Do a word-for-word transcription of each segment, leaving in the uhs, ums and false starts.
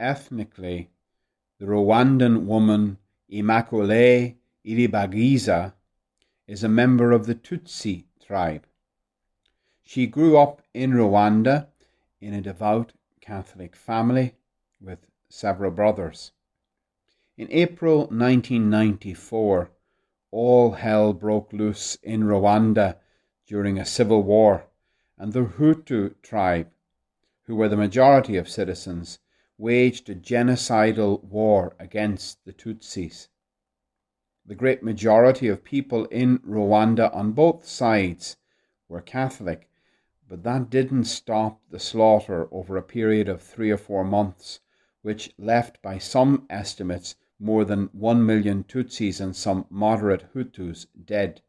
ethnically, the Rwandan woman Immaculée Ilibagiza is a member of the Tutsi tribe. She grew up in Rwanda in a devout Catholic family with several brothers. In April nineteen ninety-four, all hell broke loose in Rwanda during a civil war, and the Hutu tribe, who were the majority of citizens, waged a genocidal war against the Tutsis. The great majority of people in Rwanda on both sides were Catholic, but that didn't stop the slaughter over a period of three or four months, which left, by some estimates, more than one million Tutsis and some moderate Hutus dead.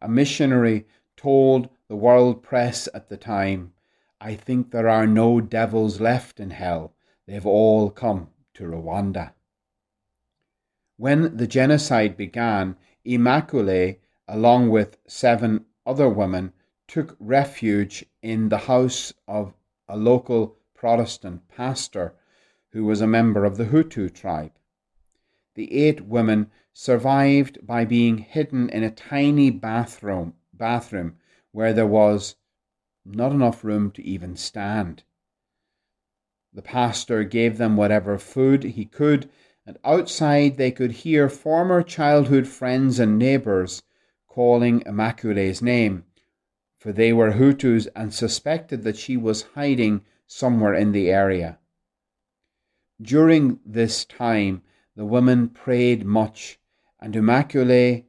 A missionary told the world press at the time, "I think there are no devils left in hell. They've all come to Rwanda." When the genocide began, Immaculée, along with seven other women, took refuge in the house of a local Protestant pastor who was a member of the Hutu tribe. The eight women survived by being hidden in a tiny bathroom, bathroom where there was not enough room to even stand. The pastor gave them whatever food he could, and outside they could hear former childhood friends and neighbours calling Immaculee's name, for they were Hutus and suspected that she was hiding somewhere in the area. During this time, the women prayed much, and Immaculée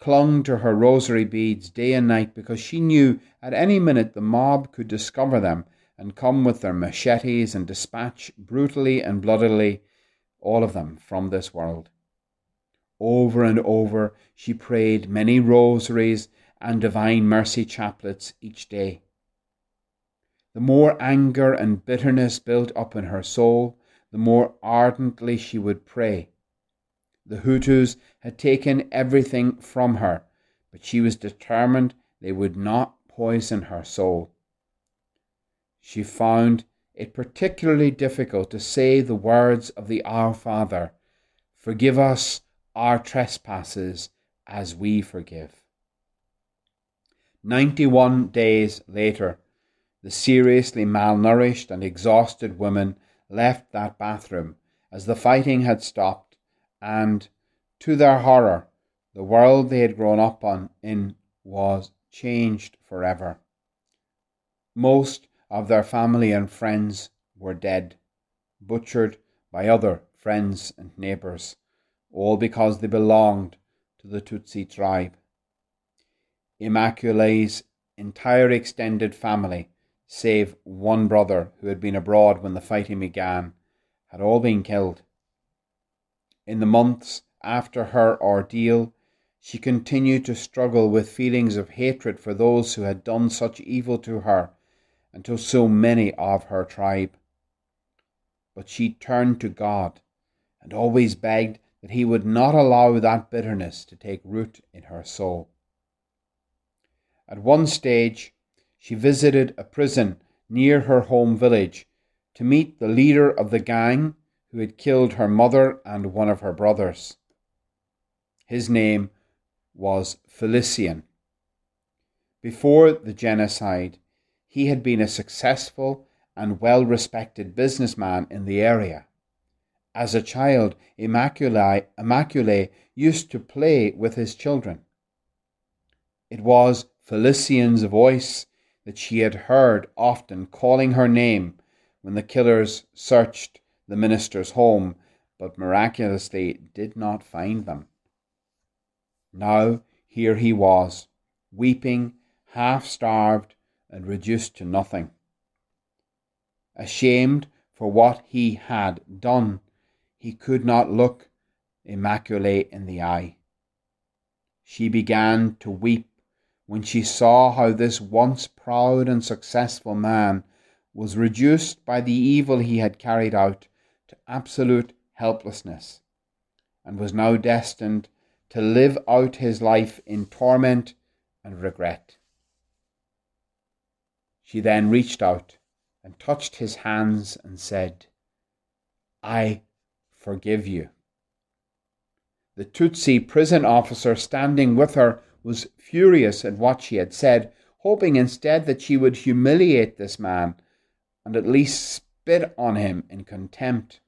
clung to her rosary beads day and night because she knew at any minute the mob could discover them and come with their machetes and dispatch brutally and bloodily all of them from this world. Over and over she prayed many rosaries and Divine Mercy chaplets each day. The more anger and bitterness built up in her soul, the more ardently she would pray. The Hutus had taken everything from her, but she was determined they would not poison her soul. She found it particularly difficult to say the words of the Our Father, "Forgive us our trespasses as we forgive." Ninety-one days later, the seriously malnourished and exhausted women left that bathroom as the fighting had stopped, and, to their horror, the world they had grown up on in was changed forever. Most of their family and friends were dead, butchered by other friends and neighbours, all because they belonged to the Tutsi tribe. Immaculee's entire extended family, save one brother who had been abroad when the fighting began, had all been killed. In the months after her ordeal, she continued to struggle with feelings of hatred for those who had done such evil to her and to so many of her tribe. But she turned to God and always begged that he would not allow that bitterness to take root in her soul. At one stage, she visited a prison near her home village to meet the leader of the gang who had killed her mother and one of her brothers. His name was Felician. Before the genocide, he had been a successful and well-respected businessman in the area. As a child, Immaculée, Immaculée used to play with his children. It was Felician's voice that she had heard often calling her name when the killers searched the minister's home, but miraculously did not find them. Now here he was, weeping, half-starved, and reduced to nothing. Ashamed for what he had done, he could not look Immaculée in the eye. She began to weep when she saw how this once proud and successful man was reduced by the evil he had carried out to absolute helplessness, and was now destined to live out his life in torment and regret. She then reached out and touched his hands and said, I forgive you. The Tutsi prison officer standing with her was furious at what she had said, hoping instead that she would humiliate this man and at least spit on him in contempt.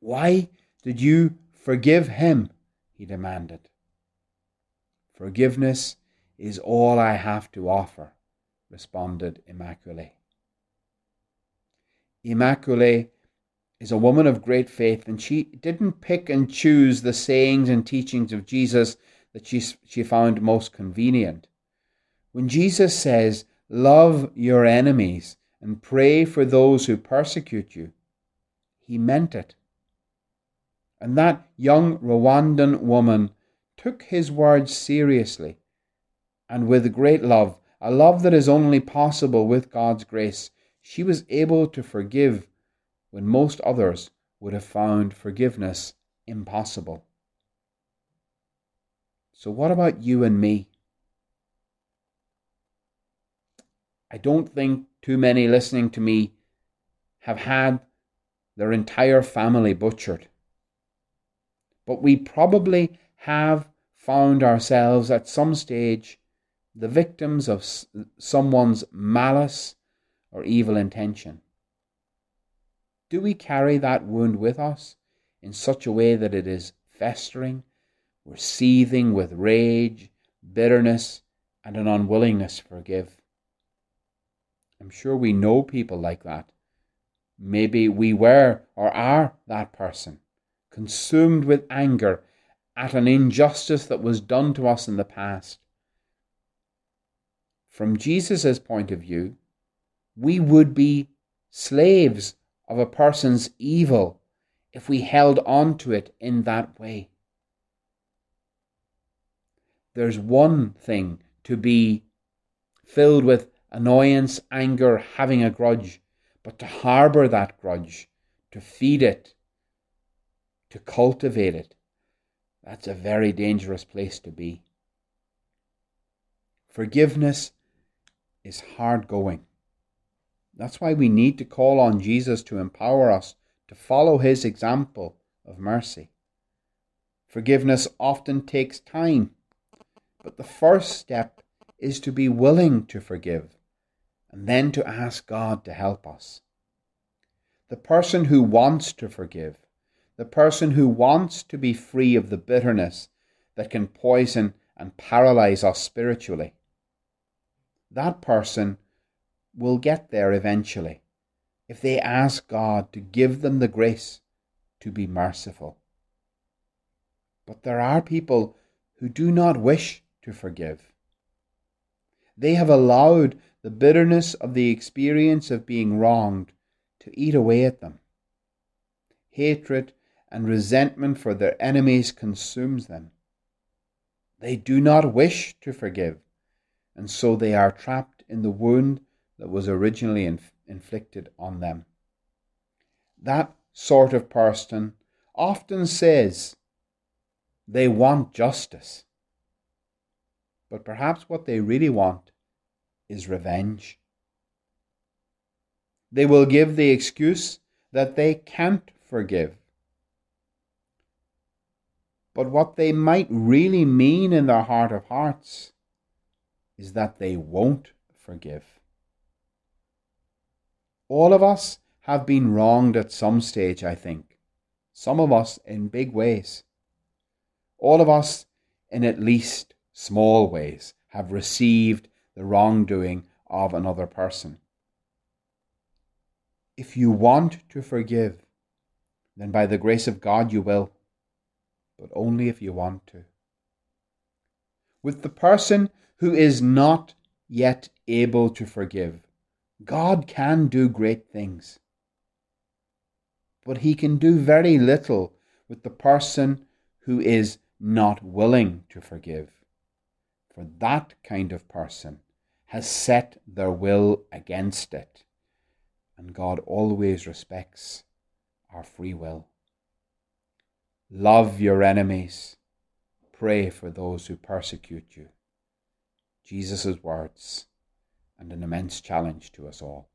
Why did you forgive him? He demanded. Forgiveness is all I have to offer, responded Immaculée. Immaculée is a woman of great faith, and she didn't pick and choose the sayings and teachings of Jesus that she, she found most convenient. When Jesus says, love your enemies and pray for those who persecute you, he meant it. And that young Rwandan woman took his words seriously and with great love, a love that is only possible with God's grace, she was able to forgive when most others would have found forgiveness impossible. So what about you and me? I don't think too many listening to me have had their entire family butchered. But we probably have found ourselves at some stage the victims of someone's malice or evil intention. Do we carry that wound with us in such a way that it is festering? We're seething with rage, bitterness, and an unwillingness to forgive. I'm sure we know people like that. Maybe we were or are that person, consumed with anger at an injustice that was done to us in the past. From Jesus' point of view, we would be slaves of a person's evil if we held on to it in that way. There's one thing to be filled with annoyance, anger, having a grudge, but to harbour that grudge, to feed it, to cultivate it, that's a very dangerous place to be. Forgiveness is hard going. That's why we need to call on Jesus to empower us to follow his example of mercy. Forgiveness often takes time, but the first step is to be willing to forgive and then to ask God to help us. The person who wants to forgive, the person who wants to be free of the bitterness that can poison and paralyze us spiritually, that person will get there eventually if they ask God to give them the grace to be merciful. But there are people who do not wish to forgive. They have allowed the bitterness of the experience of being wronged to eat away at them. Hatred and resentment for their enemies consumes them. They do not wish to forgive, and so they are trapped in the wound that was originally inf- inflicted on them. That sort of person often says they want justice, but perhaps what they really want is revenge. They will give the excuse that they can't forgive, but what they might really mean in their heart of hearts is that they won't forgive. All of us have been wronged at some stage, I think. Some of us in big ways. All of us in at least small ways have received the wrongdoing of another person. If you want to forgive, then by the grace of God you will, but only if you want to. With the person who is not yet able to forgive, God can do great things, but he can do very little with the person who is not willing to forgive. For that kind of person has set their will against it, and God always respects our free will. Love your enemies. Pray for those who persecute you. Jesus' words, and an immense challenge to us all.